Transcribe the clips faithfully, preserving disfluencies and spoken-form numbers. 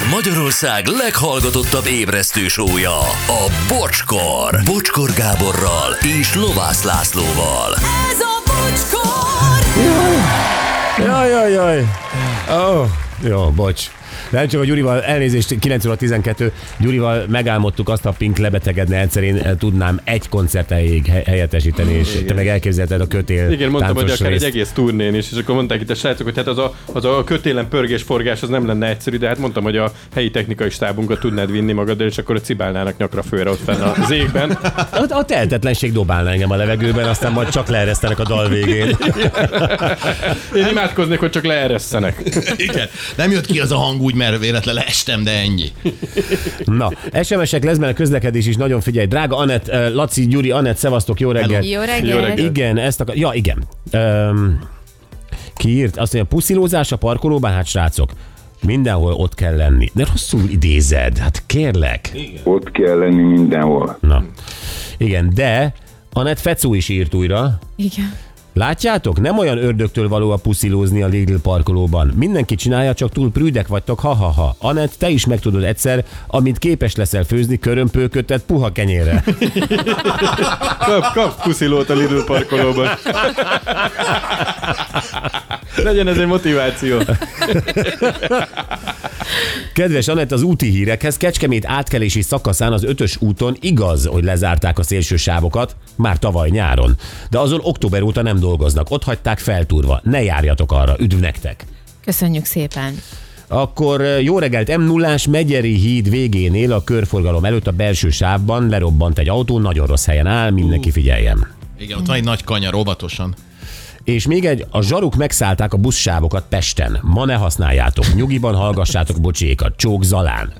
tíz Magyarország leghallgatottabb ébresztő show-ja, a Bocskor. Bocskor Gáborral és Lovász Lászlóval. Ez a Bocskor! Jaj, jaj, jaj. Oh, jó, bocs. Nem csak a Gyurival, elnézést, kilenc óra tizenkettő, Gyurival megálmodtuk azt, ha Pink lebetegedne egyszer, én tudnám egy koncerteig helyettesíteni, és igen. Te meg elképzelted a kötél. Igen, mondtam, hogy akár részt. Egy egész turnén is, és akkor mondták itt a srácok, hogy hát az a, az a kötélen pörgésforgás az nem lenne egyszerű, de hát mondtam, hogy a helyi technikai stábunkat tudnád vinni magaddal, és akkor cibálnának nyakra főre ott fenn az égben. A, a tehetetlenség dobálna engem a levegőben, aztán majd csak leeresztenek a dal végén. Én imádkoznék, hogy csak leeresztenek. Igen. Nem jött ki az a hang úgy, mert véletlen leestem, de ennyi. Na, es em es-ek lesz, mert a közlekedés is nagyon figyelj. Drága Anett, uh, Laci, Gyuri, Anett, szevasztok, jó reggelt. Jó reggelt. Igen, ezt akar... Ja, igen. Um, ki írt? Azt mondja, puszilózás a parkolóban, hát srácok, mindenhol ott kell lenni. De rosszul idézed, hát kérlek. Igen. Ott kell lenni mindenhol. Na, igen, de Anett Fecó is írt újra. Igen. Látjátok? Nem olyan ördögtől való a puszilózni a Lidl parkolóban. Mindenki csinálja, csak túl prűdek vagytok, ha-ha-ha. Anett, te is megtudod egyszer, amint képes leszel főzni körömpőkötet puha kenyérre. Kap, kap puszilót a Lidl parkolóban. Legyen ez egy motiváció. Kedves Anett, az úti hírekhez Kecskemét átkelési szakaszán az ötös úton igaz, hogy lezárták a szélső sávokat, már tavaly nyáron. De azon október óta nem dolgoznak, ott hagyták feltúrva. Ne járjatok arra, üdv nektek! Köszönjük szépen! Akkor jó reggelt, em nullás Megyeri híd végénél a körforgalom előtt a belső sávban lerobbant egy autó, nagyon rossz helyen áll, mindenki figyeljen. Igen, ott van egy nagy kanyar, óvatosan. És még egy, a zsaruk megszállták a buszsávokat Pesten. Ma ne használjátok, nyugiban hallgassátok bocsékat, Csók Zalán.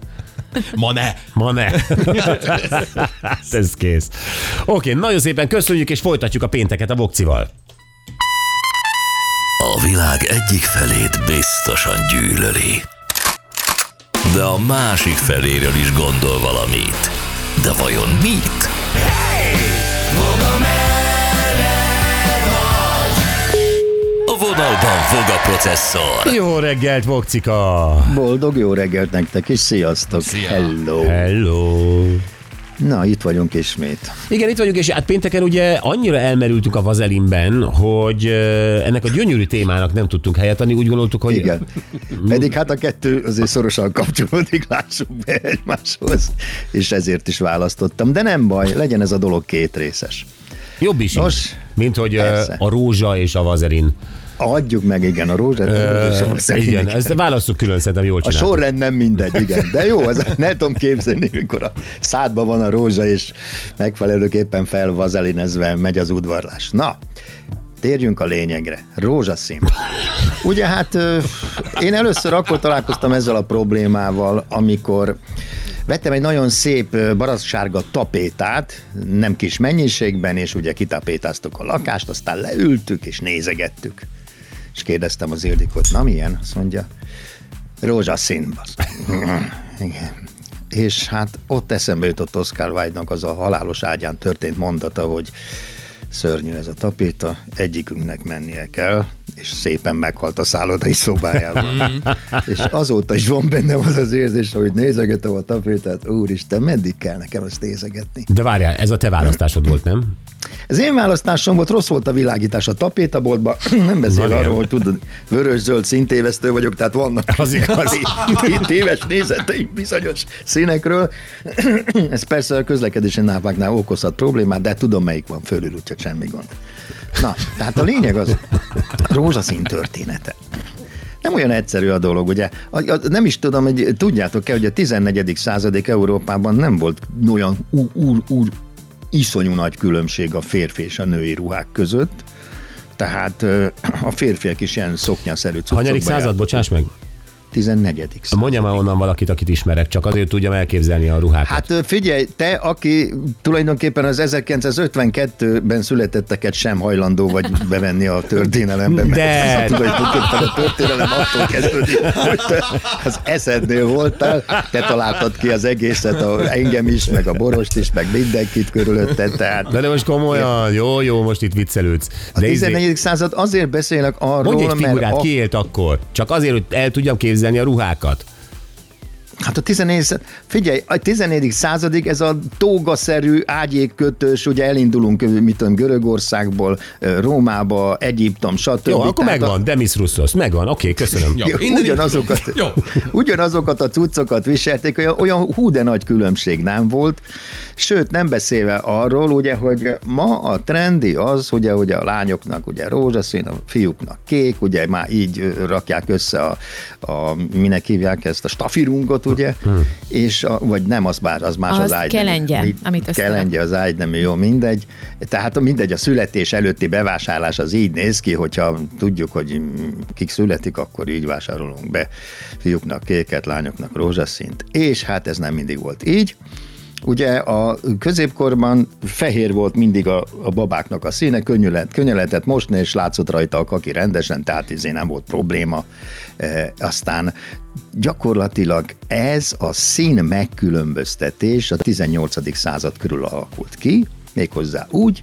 Ma ne! Ma ne! Ez kész. Oké, nagyon szépen köszönjük, és folytatjuk a pénteket a Vokcival. A világ egyik felét biztosan gyűlöli. De a másik feléről is gondol valamit. De vajon mit? Hey! Magam vonalban Voga processzor. Jó reggelt, Vokcika! Boldog jó reggelt nektek, és sziasztok! Szia. Hello! Hello! Na, itt vagyunk ismét. Igen, itt vagyunk, és hát pénteken ugye annyira elmerültünk a vazelinben, hogy ennek a gyönyörű témának nem tudtunk helyet adni, úgy gondoltuk, hogy... Igen, pedig hát a kettő azért szorosan kapcsolódik, lássuk be egymáshoz, és ezért is választottam, de nem baj, legyen ez a dolog kétrészes. Jobb is, nos, így, mint hogy persze. A rózsa és a vazelin. Adjuk meg, igen, a rózsát. Igen, ezt válasszuk külön, szerintem jól csináltuk. A sorrend nem mindegy, igen, de jó, az, nem tudom képzelni, mikor a szádban van a rózsa, és megfelelőképpen felvazelinezve megy az udvarlás. Na, térjünk a lényegre. Rózsaszín. Ugye hát én először akkor találkoztam ezzel a problémával, amikor vettem egy nagyon szép baracksárga tapétát, nem kis mennyiségben, és ugye kitapétáztuk a lakást, aztán leültük és nézegettük. És kérdeztem az Ildikót, na milyen? Azt mondja, rózsaszínban. Igen. És hát ott eszembe jutott Oscar Wilde-nak az a halálos ágyán történt mondata, hogy szörnyű ez a tapéta, egyikünknek mennie kell, és szépen meghalt a szállodai szobájában. És azóta is van bennem az az érzés, hogy nézegetem a tapétát, úristen, meddig kell nekem ezt nézegetni? De várjál, ez a te választásod volt, nem? Az én választásom volt, rossz volt a világítás a tapétaboltban, nem beszél arról, hogy tudod, vörös-zöld színtévesztő vagyok, tehát vannak az igazi téves nézeteim bizonyos színekről. Ez persze a közlekedési nápáknál okozhat problémát, de tudom, melyik van fölül, úgyhogy semmi gond. Na, tehát a lényeg az rózsaszín története. Nem olyan egyszerű a dolog, ugye? A, a, nem is tudom, hogy tudjátok-e, hogy a tizennegyedik századik Európában nem volt olyan úr-úr-úr iszonyú nagy különbség a férfi és a női ruhák között. Tehát a férfiak is ilyen szoknyaszerű cuccokba. Hanyadik század, jártuk. Bocsáss meg? tizennegyedik század. Mondja már onnan valakit, akit ismerek, csak azért tudjam elképzelni a ruhákat. Hát figyelj, te, aki tulajdonképpen az ezerkilencszázötvenkettőben születetteket sem hajlandó vagy bevenni a történelembe, mert de... tulajdonképpen a történelem attól kezdődik, hogy te az eszednél voltál, te találtad ki az egészet, a, engem is, meg a borost is, meg mindenkit körülötted. Tehát... De, de most komolyan, jó, jó, most itt viccelődsz. De a tizennegyedik ízé... század azért beszélnek arról, mert... Mondj egy figurát, a... ki élt akkor? Csak azért, hogy el tudjam képzelni a ruhákat. Hát a tizenészet, figyelj, a tizennegyedik századig ez a tógaszerű, ágyékkötős, ugye elindulunk, mit tudom, Görögországból, Rómába, Egyiptom, stb. Jó, akkor tehát megvan, a... Demis Roussos, megvan, oké, okay, köszönöm. Jó, ugyanazokat, jó. ugyanazokat a cuccokat viselték, olyan, olyan hú de nagy különbség nem volt, sőt, nem beszélve arról, ugye, hogy ma a trendi az, ugye, hogy a lányoknak ugye rózsaszín, a fiúknak kék, ugye már így rakják össze a, a minek hívják ezt, a stafirungot, ugye, hmm. és a, vagy nem, az bár, az más az, az ágy. Kelengye, amit azt Kelengye az ágy, nem jó, mindegy. Tehát mindegy, a születés előtti bevásárlás az így néz ki, hogyha tudjuk, hogy kik születik, akkor így vásárolunk be fiúknak kéket, lányoknak rózsaszínt. És hát ez nem mindig volt így. Ugye a középkorban fehér volt mindig a, a babáknak a színe, könnyű lett, könnyű lehetett mosni, és látszott rajta a kaki rendesen, tehát ezért nem volt probléma. E, aztán gyakorlatilag ez a szín megkülönböztetés a tizennyolcadik század körül alakult ki, méghozzá úgy,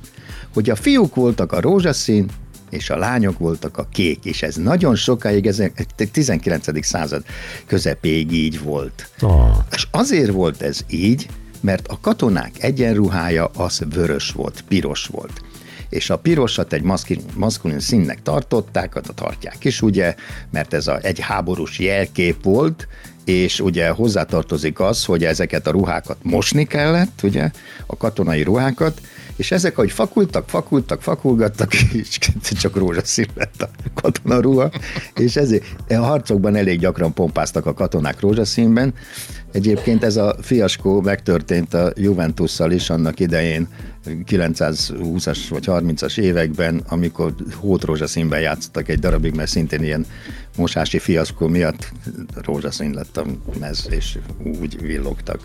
hogy a fiúk voltak a rózsaszín, és a lányok voltak a kék, és ez nagyon sokáig, ez tizenkilencedik század közepéig így volt. Ah. És azért volt ez így, mert a katonák egyenruhája az vörös volt, piros volt. És a pirosat egy maszkulin, maszkulin színnek tartották, azt tartják is, ugye, mert ez a, egy háborús jelkép volt, és ugye hozzátartozik az, hogy ezeket a ruhákat mosni kellett, ugye, a katonai ruhákat, és ezek, hogy fakultak, fakultak, fakulgattak, és csak rózsaszín lett a katonaruha, és ezért a harcokban elég gyakran pompáztak a katonák rózsaszínben. Egyébként ez a fiaskó megtörtént a Juventusszal is annak idején, kilencszázhúszas vagy harmincas években, amikor hót rózsaszínben játszottak egy darabig, mert szintén ilyen mosási fiaskó miatt rózsaszín lett a mez, és úgy villogtak.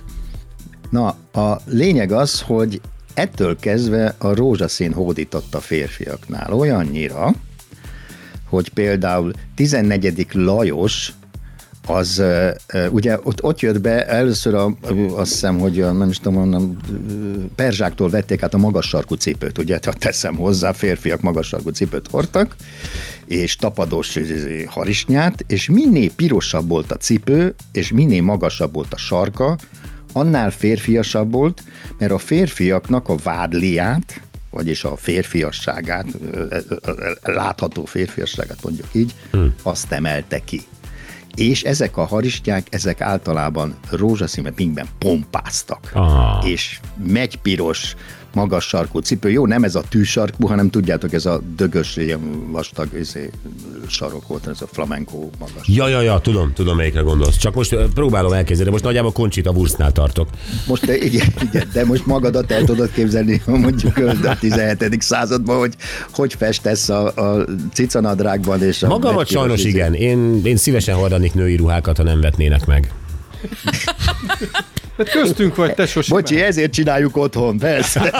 Na, a lényeg az, hogy ettől kezdve a rózsaszín hódított a férfiaknál olyannyira, hogy például tizennegyedik Lajos, az ugye ott, ott jött be először, a, azt hiszem, hogy a, nem is tudom, nem, perzsáktól vették át a magas sarkú cipőt, ugye, ha teszem hozzá, férfiak magas sarkú cipőt hordtak, és tapadós harisnyát, és minél pirosabb volt a cipő, és minél magasabb volt a sarka, annál férfiasabb volt, mert a férfiaknak a vádliát, vagyis a férfiasságát, látható férfiasságát mondjuk így, hmm. azt emelte ki. És ezek a harisnyák, ezek általában rózsaszínben, pinkben pompáztak. Aha. És megy piros, magas sarkú cipő, jó, nem ez a tűsarkú, hanem tudjátok, ez a dögös, ilyen vastag sarok volt, ez a flamenco magas. Ja, ja, ja, tudom, tudom, melyikre gondolsz. Csak most próbálom elképzelni, most nagyjából Conchita Wurstnál tartok. Most igen, igen, de most magadat el tudod képzelni, mondjuk a tizenhetedik században, hogy hogy festesz a, a cicanadrágban. És a magamat sajnos izé... igen, én, én szívesen hordanék női ruhákat, ha nem vetnének meg. Hát köztünk vagy, te sosem. Bocsi, már. Ezért csináljuk otthon, persze.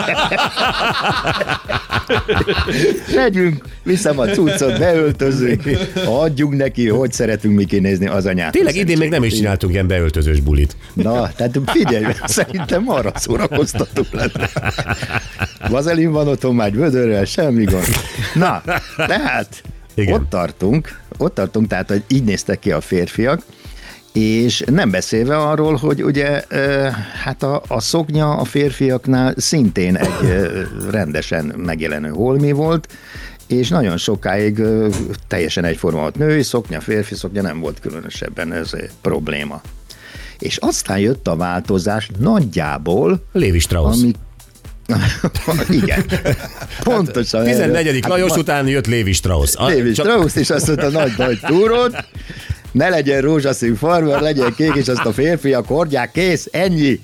Legyünk, viszem a cuccot, beöltözünk, adjunk neki, hogy szeretünk mi kinézni az anyát. Tényleg idén még nem is csináltunk ilyen beöltözős bulit. Na, tehát figyelj, szerintem arra szórakoztató lenne. Vazelin van otthon már vödörrel, semmi gond. Na, tehát igen. ott tartunk, ott tartunk, tehát hogy így néztek ki a férfiak, és nem beszélve arról, hogy ugye hát a, a szoknya a férfiaknál szintén egy rendesen megjelenő holmi volt, és nagyon sokáig teljesen egyforma volt, női szoknya, férfi szoknya, nem volt különösebben ez probléma. És aztán jött a változás nagyjából... Levi Strauss. Ami... Igen. Pontosan. Hát, tizennegyedik Lajos hát, után jött Levi Strauss. Levi Csak... Strauss, és azt mondta nagy-nagy túrót, ne legyen rózsaszín farmer, legyen kék, és azt a férfiak hordják, kész, ennyi.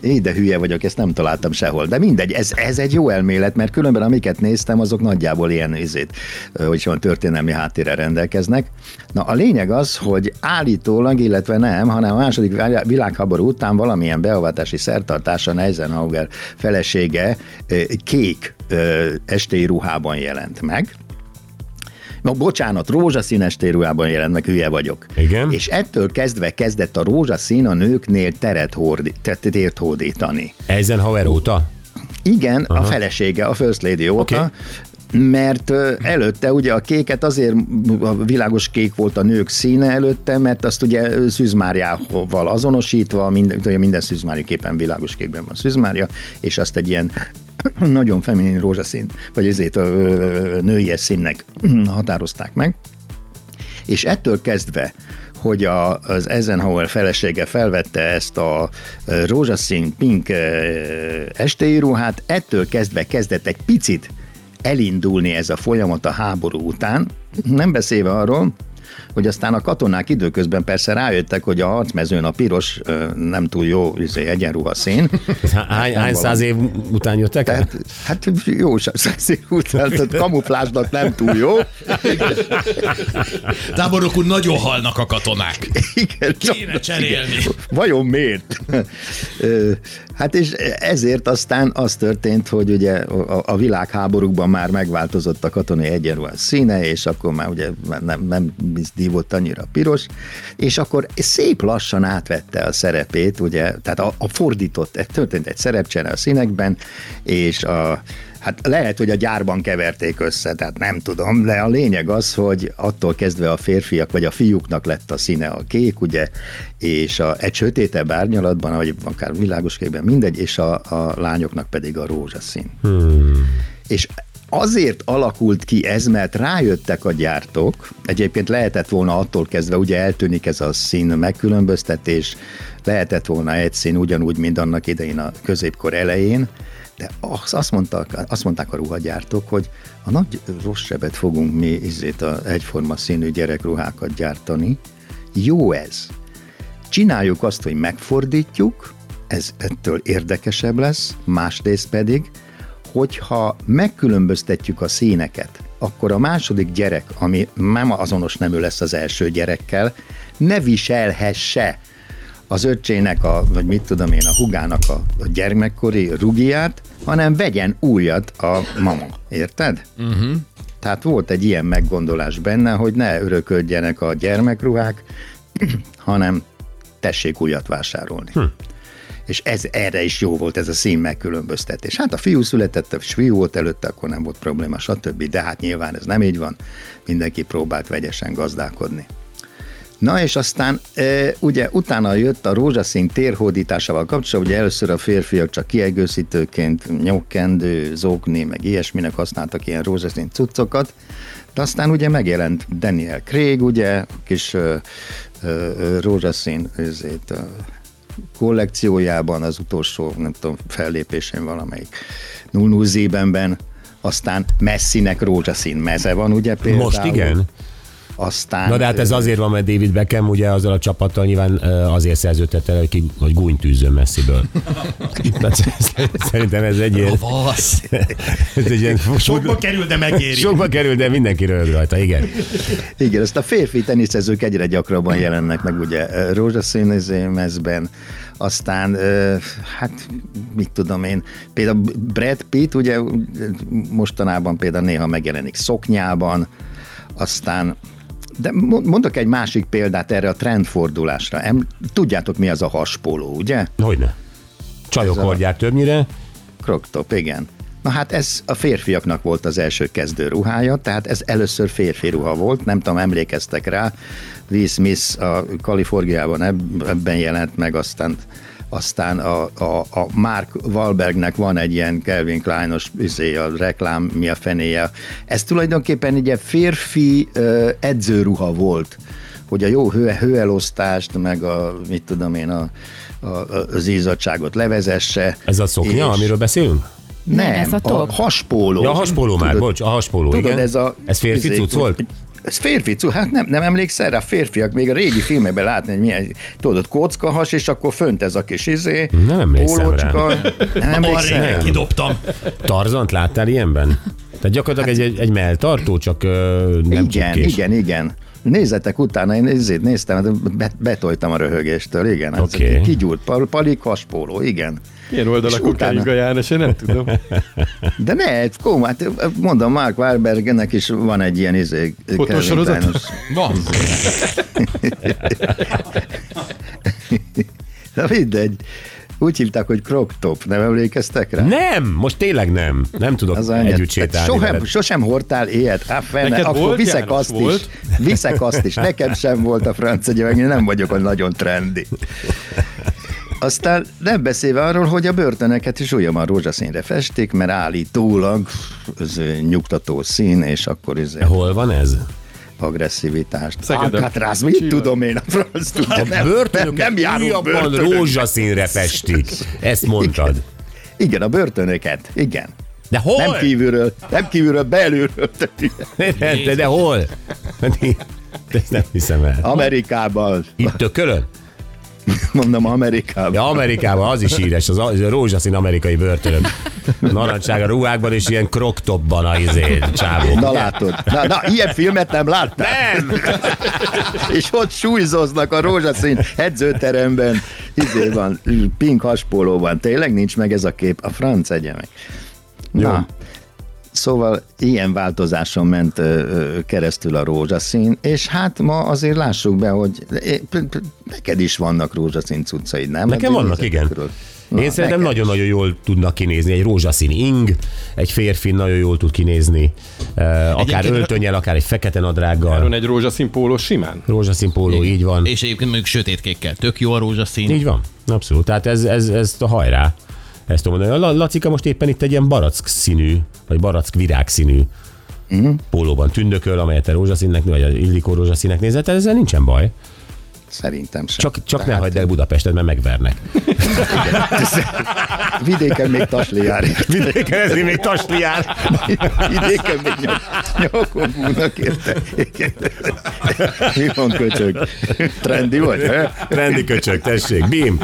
Én de hülye vagyok, ezt nem találtam sehol. De mindegy, ez, ez egy jó elmélet, mert különben amiket néztem, azok nagyjából ilyen izét, hogy van történelmi háttérre rendelkeznek. Na a lényeg az, hogy állítólag, illetve nem, hanem a második világháború után valamilyen beavatási szertartáson Eisenhower felesége kék estéi ruhában jelent meg. Na, bocsánat, rózsaszínes térruhában jelent meg, hülye vagyok. Igen. És ettől kezdve kezdett a rózsaszín a nőknél teret hordi, tért hódítani. Eisenhower óta? Igen, aha. A felesége, a First Lady óta. Okay. mert előtte ugye a kéket azért, a világos kék volt a nők színe előtte, mert azt ugye Szűzmáriával azonosítva, minden, minden Szűzmári képen világos kékben van Szűzmária, és azt egy ilyen nagyon feminin rózsaszín, vagy ezért a nőies színnek határozták meg. És ettől kezdve, hogy az Eisenhower felesége felvette ezt a rózsaszín pink estéi ruhát, ettől kezdve kezdett egy picit elindulni ez a folyamat a háború után, nem beszélve arról, hogy aztán a katonák időközben persze rájöttek, hogy a harcmezőn a piros nem túl jó egyenruha szín. Hány, hány száz év után jöttek? Tehát, hát jó száz év után, tehát kamuflásnak nem túl jó. Táborokon nagyon halnak a katonák. Igen, kéne cserélni. Igen. Vajon miért? Hát és ezért aztán az történt, hogy ugye a, a világháborúkban már megváltozott a katonai egyenruha színe, és akkor már ugye nem, nem volt annyira piros, és akkor szép lassan átvette a szerepét, ugye, tehát a, a fordított, történt egy szerepcsere a színekben, és a, hát lehet, hogy a gyárban keverték össze, tehát nem tudom, de a lényeg az, hogy attól kezdve a férfiak, vagy a fiúknak lett a színe a kék, ugye, és a, egy sötétebb árnyalatban, vagy akár világos kékben, mindegy, és a, a lányoknak pedig a rózsaszín. Hmm. És azért alakult ki ez, mert rájöttek a gyártók, egyébként lehetett volna attól kezdve, ugye eltűnik ez a szín megkülönböztetés, lehetett volna egy szín ugyanúgy, mint annak idején a középkor elején, de azt mondták, azt mondták a ruhagyártók, hogy a nagy rossz sebet fogunk mi ezért a egyforma színű gyerekruhákat gyártani. Jó ez. Csináljuk azt, hogy megfordítjuk, ez ettől érdekesebb lesz, másrészt pedig, hogyha megkülönböztetjük a színeket, akkor a második gyerek, ami nem azonos nemű lesz az első gyerekkel, ne viselhesse az öccsének, a, vagy mit tudom én, a hugának a gyermekkori rugiját, hanem vegyen újat a mama. Érted? Uh-huh. Tehát volt egy ilyen meggondolás benne, hogy ne öröködjenek a gyermekruhák, hanem tessék újat vásárolni. Hm. És ez, erre is jó volt ez a szín megkülönböztetés. Hát a fiú született, a fiú volt előtte, akkor nem volt probléma, stb. De hát nyilván ez nem így van, mindenki próbált vegyesen gazdálkodni. Na és aztán e, ugye utána jött a rózsaszín térhódításával kapcsolatban, ugye először a férfiak csak kiegészítőként nyakkendő, zokni, meg ilyesminek használtak ilyen rózsaszín cuccokat, de aztán ugye megjelent Daniel Craig, ugye, kis e, e, rózsaszín ezért, e, kollekciójában az utolsó, nem tudom, fellépésén valamelyik nulla nulla zébenben, aztán Messinek rózsaszín meze van, ugye például. Most igen. Aztán... Na de hát ez azért van, mert David Beckham ugye azzal a csapattal nyilván azért szerződtette el, hogy, hogy gúnytűzzön Messiből. Szerintem ez egy ilyen... Lovász! Sokba kerül, de megéri. Sokba kerül, de mindenki röhög rajta, igen. Igen, ezt a férfi teniszezők egyre gyakrabban jelennek meg ugye rózsaszínmezben. Aztán, hát mit tudom én, például Brad Pitt ugye mostanában például néha megjelenik szoknyában, aztán de mondok egy másik példát erre a trendfordulásra. Tudjátok, mi az a haspóló, ugye? Hogyne. Csajok hordják többnyire. Kroktop, igen. Na hát ez a férfiaknak volt az első kezdő ruhája, tehát ez először férfi ruha volt, nem tudom, emlékeztek rá. Will Smith a Kaliforniában ebben jelent meg, aztán, aztán a, a, a Mark Wahlbergnek van egy ilyen Kelvin Kleinos izé, a reklám, mi a fenéje. Ez tulajdonképpen egy férfi ö, edzőruha volt, hogy a jó hő, hőelosztást, meg a, mit tudom én, a, a, az izzadságot levezesse. Ez a szoknya, amiről beszélünk? Nem, nem a, a haspóló. Ja, a haspóló már, tudod, bocs, a haspóló, tudod, igen. Ez, a, ez férfi cucc volt? Ez férfi cucc, hát nem, nem emlékszel rá, férfiak még a régi filmekben látni, hogy milyen, tudod, kockahas, és akkor fönt ez a kis izé. Nem emlékszem pólócska, rá. Nem emlékszem rá. Kidobtam. Tarzant láttál ilyenben? Tehát gyakorlatilag hát, egy, egy melltartó, csak nem igen, csak igen, igen. Nézzetek utána, én ezért néztem, betoltam a röhögéstől, igen. Okay. Ez kigyúrt palik, haspóló, igen. Ilyen oldalakon utána... kell János, én nem tudom. De ne, komu, hát mondom, Mark Wahlbergnek is van egy ilyen izé... Fotósorozat? Van. Na mindegy. Úgy hívták, hogy crop top, nem emlékeztek rá? Nem, most tényleg nem. Nem tudok együtt sétálni. Sohem, sosem hordtál ilyet? Á, fenne, akkor viszek azt volt. is. Viszek azt is. Nekem sem volt a francia gyerek, én nem vagyok a nagyon trendi. Aztán nem beszélve arról, hogy a börtöneket is olyan rózsaszínre festik, mert állítólag ez nyugtató szín, és akkor ez... Hol van ez? Agresszivitást. Alcatraz, mit tudom én, a franc tudom. A börtönöket újabban rózsaszínre festik. Ezt mondtad. Igen, igen, a börtönöket, igen. De hol? Nem kívülről, nem kívülről, belülről. De, de hol? De nem hiszem el. Amerikában. Itt tökölön? Mondom, Amerikában. Ja, Amerikában, az is híres, az a, az a rózsaszín amerikai börtönök. Narancsága ruhákban és ilyen kroktopban a izé, csávó. Na látod, na, na, ilyen filmet nem láttál? Nem! És ott súlyzoznak a rózsaszín edzőteremben, izé van, pink haspólóban, tényleg nincs meg ez a kép, a franc egyemek. Na. Jó. Szóval ilyen változáson ment keresztül a rózsaszín, és hát ma azért lássuk be, hogy neked is vannak rózsaszín cuccaid, nem? Nekem hát, vannak, igen. Na, én szerintem nagyon-nagyon jól tudnak kinézni. Egy rózsaszín ing, egy férfi nagyon jól tud kinézni. Akár öltönnyel, akár egy fekete nadrággal. Van egy rózsaszín póló simán? Rózsaszín póló, így van. És egyébként mondjuk sötétkékkel. Tök jó a rózsaszín. Így van, abszolút. Tehát ez, ez, ez a hajrá. Ezt tudom mondani. A Lacika most éppen itt egy ilyen barack színű, vagy barack virág színű mm. pólóban tündököl, amelyet a rózsaszínnek, vagy a illikó rózsaszínnek nézett, ezzel nincsen baj. Szerintem sem. Csak, csak ne hagyd el Budapestet, mert megvernek. Vidéken még tasli jár. Vidéken ezért még tasli jár. Vidéken még nyom, nyomkom búnak érte. Mi van, köcsög? Trendi vagy? He? Trendi köcsög, tessék, bím.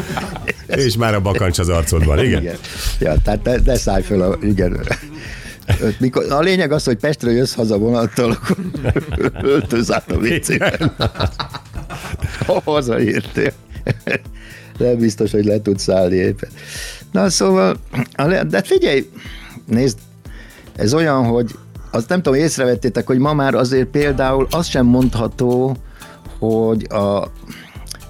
És már a bakancs az arcodban, igen? Igen. Ja, tehát ne szállj föl a... Igen. Mikor, a lényeg az, hogy Pestről jössz haza vonattal, akkor öltöz át a vécében. Ha hazaértél. Nem biztos, hogy le tudsz állni éppen. Na szóval, de figyelj, nézd, ez olyan, hogy azt nem tudom, észrevettétek, hogy ma már azért például az sem mondható, hogy a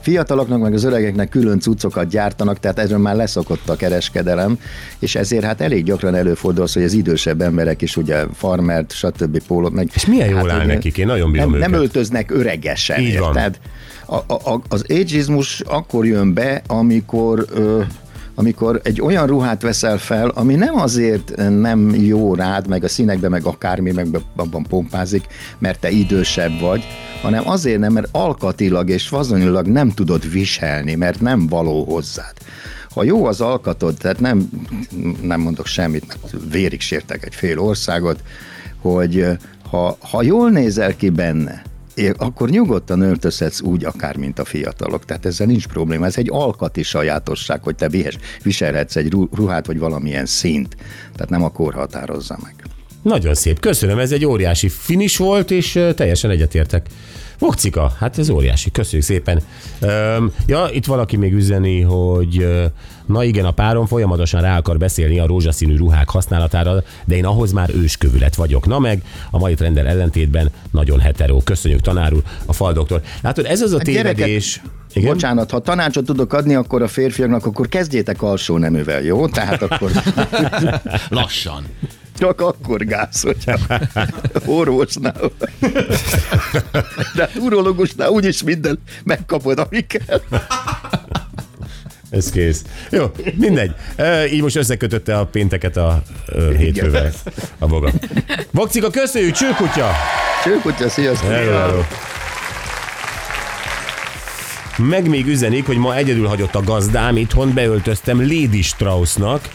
fiataloknak, meg az öregeknek külön cuccokat gyártanak, tehát ezzel már leszokott a kereskedelem, és ezért hát elég gyakran előfordul, hogy az idősebb emberek is ugye farmert, stb. Pólót meg... És milyen jól hát, áll nekik, én nagyon bírom nem, őket. Nem öltöznek öregesen, így érted? A, a, az ageizmus akkor jön be, amikor... Ö, amikor egy olyan ruhát veszel fel, ami nem azért nem jó rád, meg a színekben, meg akármi, meg abban pompázik, mert te idősebb vagy, hanem azért nem, mert alkatilag és fazonilag nem tudod viselni, mert nem való hozzád. Ha jó az alkatod, tehát nem, nem mondok semmit, mert vérig sértek egy fél országot, hogy ha, ha jól nézel ki benne, én, akkor nyugodtan öltözhetsz úgy akár, mint a fiatalok. Tehát ezzel nincs probléma. Ez egy alkati sajátosság, hogy te viselhetsz egy ruhát, vagy valamilyen színt. Tehát nem a kor határozza meg. Nagyon szép. Köszönöm, ez egy óriási finish volt, és teljesen egyetértek. Bokcika, hát ez óriási. Köszönjük szépen. Ja, itt valaki még üzeni, hogy na igen, a párom folyamatosan rá akar beszélni a rózsaszínű ruhák használatára, de én ahhoz már őskövület vagyok. Na meg, a mai trenddel ellentétben nagyon heteró. Köszönjük, tanár úr, a faldoktor. Látod, ez az a tévedés... Igen? Bocsánat, ha tanácsot tudok adni, akkor a férfiaknak, akkor kezdjétek alsó neművel, jó? Tehát akkor... Lassan. Csak akkor gáz, hogyha orvosnál. De urológusnál úgyis minden megkapod, ami kell. Ez kész. Jó, mindegy. Így most összekötötte a pénteket a hétfővel a Voga. Bokcika, köszönjük, csőkutya! Csőkutya, sziasztok! Hello. Meg még üzenik, hogy ma egyedül hagyott a gazdám, itthon beöltöztem Levi Straussnak,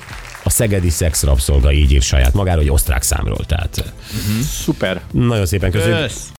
a szegedi szexrabszolga, így ír saját magára, hogy osztrák számról, tehát. Uh-huh. Szuper. Nagyon szépen köszönjük. Kösz.